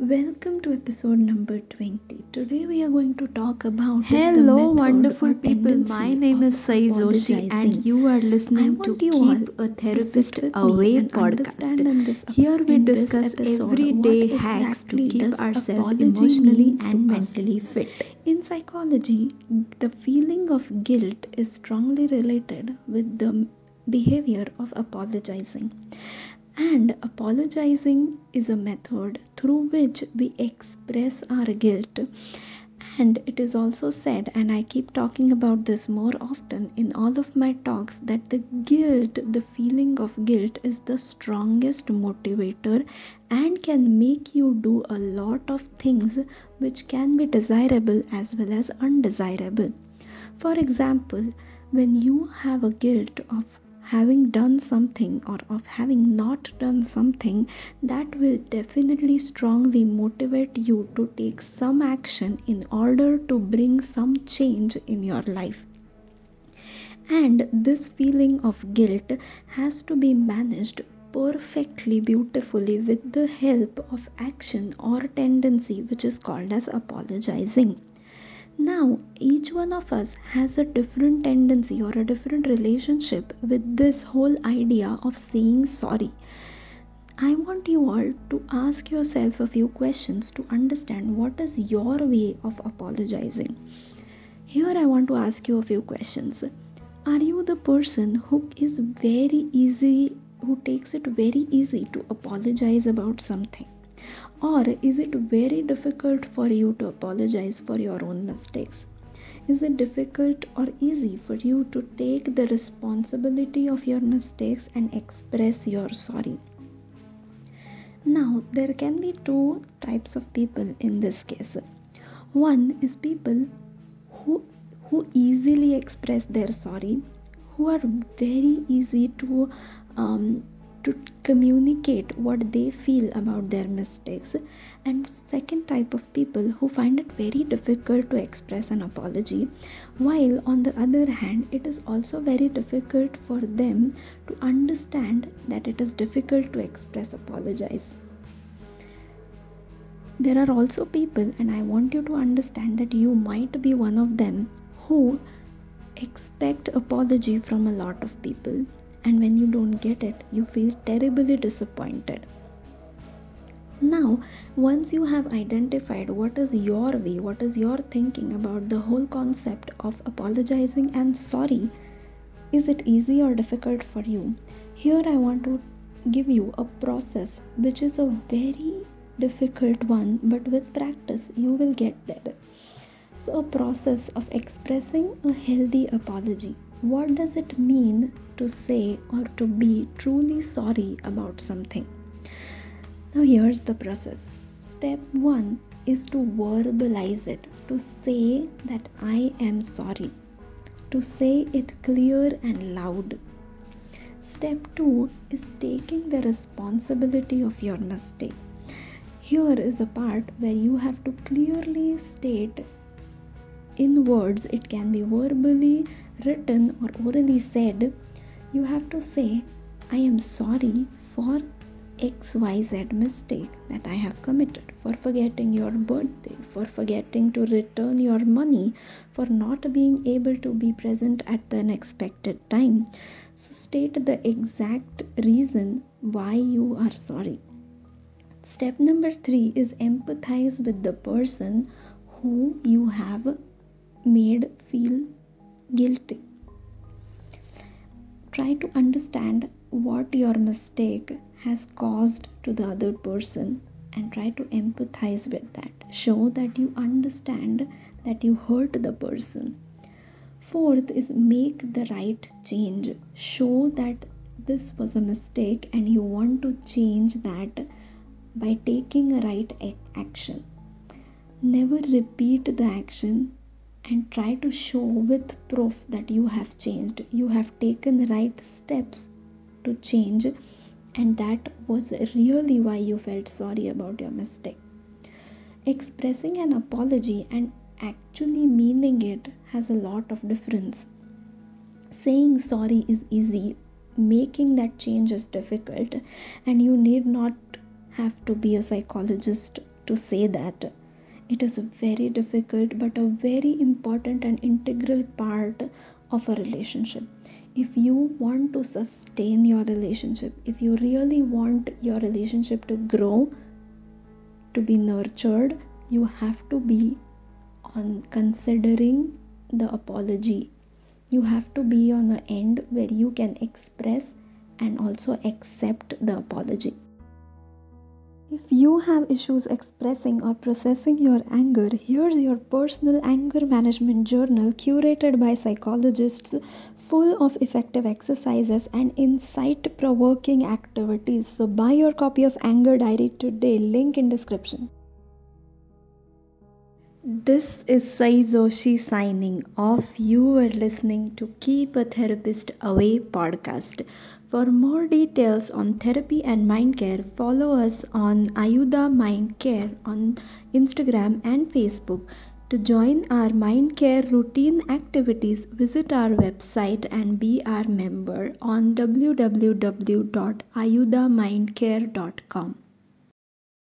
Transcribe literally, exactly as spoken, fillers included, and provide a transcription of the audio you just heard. Welcome to episode number twenty. Today we are going to talk about Hello wonderful people. My name is Sai Joshi and you are listening to Keep a Therapist Away podcast. Here we discuss everyday hacks to keep ourselves emotionally and mentally fit. In psychology, the feeling of guilt is strongly related with the behavior of apologizing. And apologizing is a method through which we express our guilt. And it is also said, and I keep talking about this more often in all of my talks, that the guilt, the feeling of guilt is the strongest motivator and can make you do a lot of things which can be desirable as well as undesirable. For example, when you have a guilt of having done something or of having not done something, that will definitely strongly motivate you to take some action in order to bring some change in your life. And this feeling of guilt has to be managed perfectly, beautifully with the help of action or tendency which is called as apologizing. Now, each one of us has a different tendency or a different relationship with this whole idea of saying sorry. I want you all to ask yourself a few questions to understand what is your way of apologizing. Here I want to ask you a few questions. Are you the person who is very easy, who takes it very easy to apologize about something? Or is it very difficult for you to apologize for your own mistakes? Is it difficult or easy for you to take the responsibility of your mistakes and express your sorry? Now, there can be two types of people in this case. One is people who, who easily express their sorry, who are very easy to um, to communicate what they feel about their mistakes, and second type of people who find it very difficult to express an apology, while on the other hand it is also very difficult for them to understand that it is difficult to express apologize. There are also people, and I want you to understand that you might be one of them, who expect apology from a lot of people. And when you don't get it, you feel terribly disappointed. Now, once you have identified what is your way, what is your thinking about the whole concept of apologizing and sorry, is it easy or difficult for you? Here I want to give you a process which is a very difficult one, but with practice you will get there. So a process of expressing a healthy apology. What does it mean to say or to be truly sorry about something? Now here's the process. Step one is to verbalize it, to say that I am sorry, to say it clear and loud. Step two is taking the responsibility of your mistake. Here is a part where you have to clearly state in words, it can be verbally written or orally said, you have to say, I am sorry for X Y Z mistake that I have committed, for forgetting your birthday, for forgetting to return your money, for not being able to be present at the expected time. So state the exact reason why you are sorry. Step number three is empathize with the person who you have made feel guilty. Try to understand what your mistake has caused to the other person and try to empathize with that. Show that you understand that you hurt the person. Fourth is make the right change. Show that this was a mistake and you want to change that by taking a right action. Never repeat the action. And try to show with proof that you have changed. You have taken right steps to change, and that was really why you felt sorry about your mistake. Expressing an apology and actually meaning it has a lot of difference. Saying sorry is easy. Making that change is difficult, and you need not have to be a psychologist to say that. It is very difficult but a very important and integral part of a relationship. If you want to sustain your relationship, if you really want your relationship to grow, to be nurtured, you have to be on considering the apology. You have to be on the end where you can express and also accept the apology. If you have issues expressing or processing your anger, here's your personal anger management journal curated by psychologists, full of effective exercises and insight-provoking activities. So buy your copy of Anger Diary today, link in description. This is Sai Joshi signing off. You are listening to Keep a Therapist Away podcast. For more details on therapy and mind care, follow us on Ayuda Mind Care on Instagram and Facebook. To join our mind care routine activities, visit our website and be our member on w w w dot ayuda mind care dot com.